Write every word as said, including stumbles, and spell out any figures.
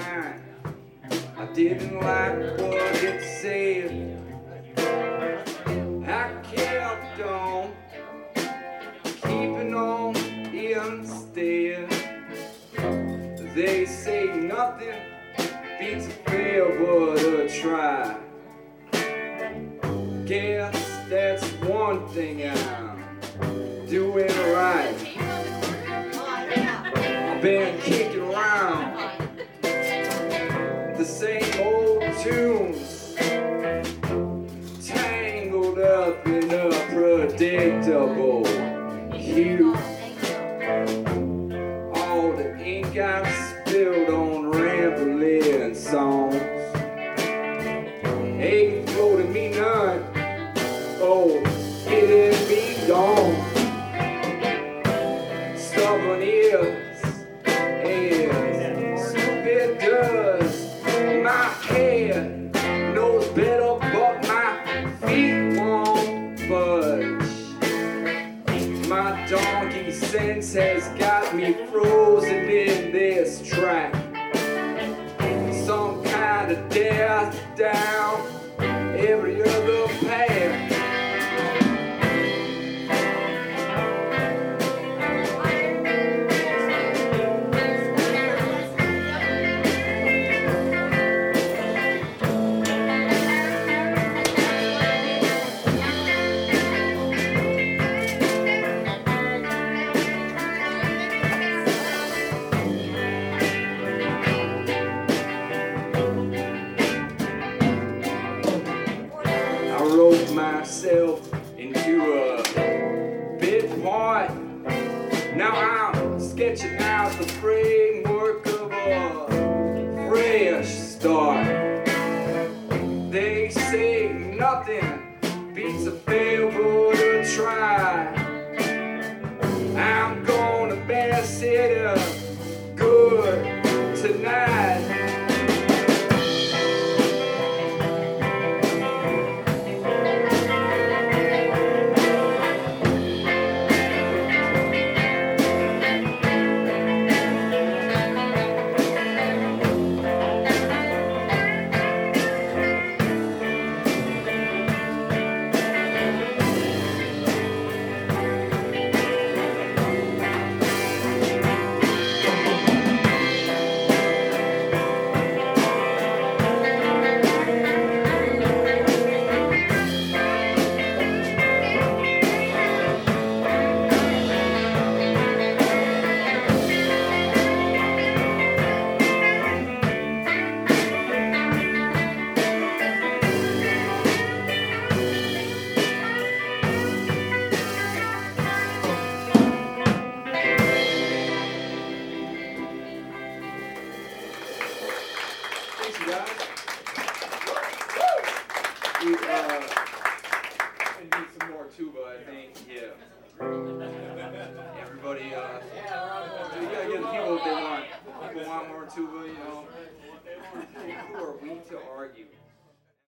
sign. I didn't like what it said. I kept on keeping on instead. They say nothing beats a fail but a try. Guess that's one thing I'm doing right. I've been kicking around the same old tunes, tangled up in a predictable hue. All the ink I've spilled on rambling songs ain't floating me none. Oh, it'll be gone. Stubborn ears and stupid dust. My head knows better, but my feet won't budge. My donkey sense has got me frozen in this trap. Some kind of death down every other path. Myself into a bit part. Now I'm sketching out the framework of a fresh start. They say nothing beats a fail but a try. I'm gonna mess it up good tonight. People want more tuba, you know. Who are we to argue?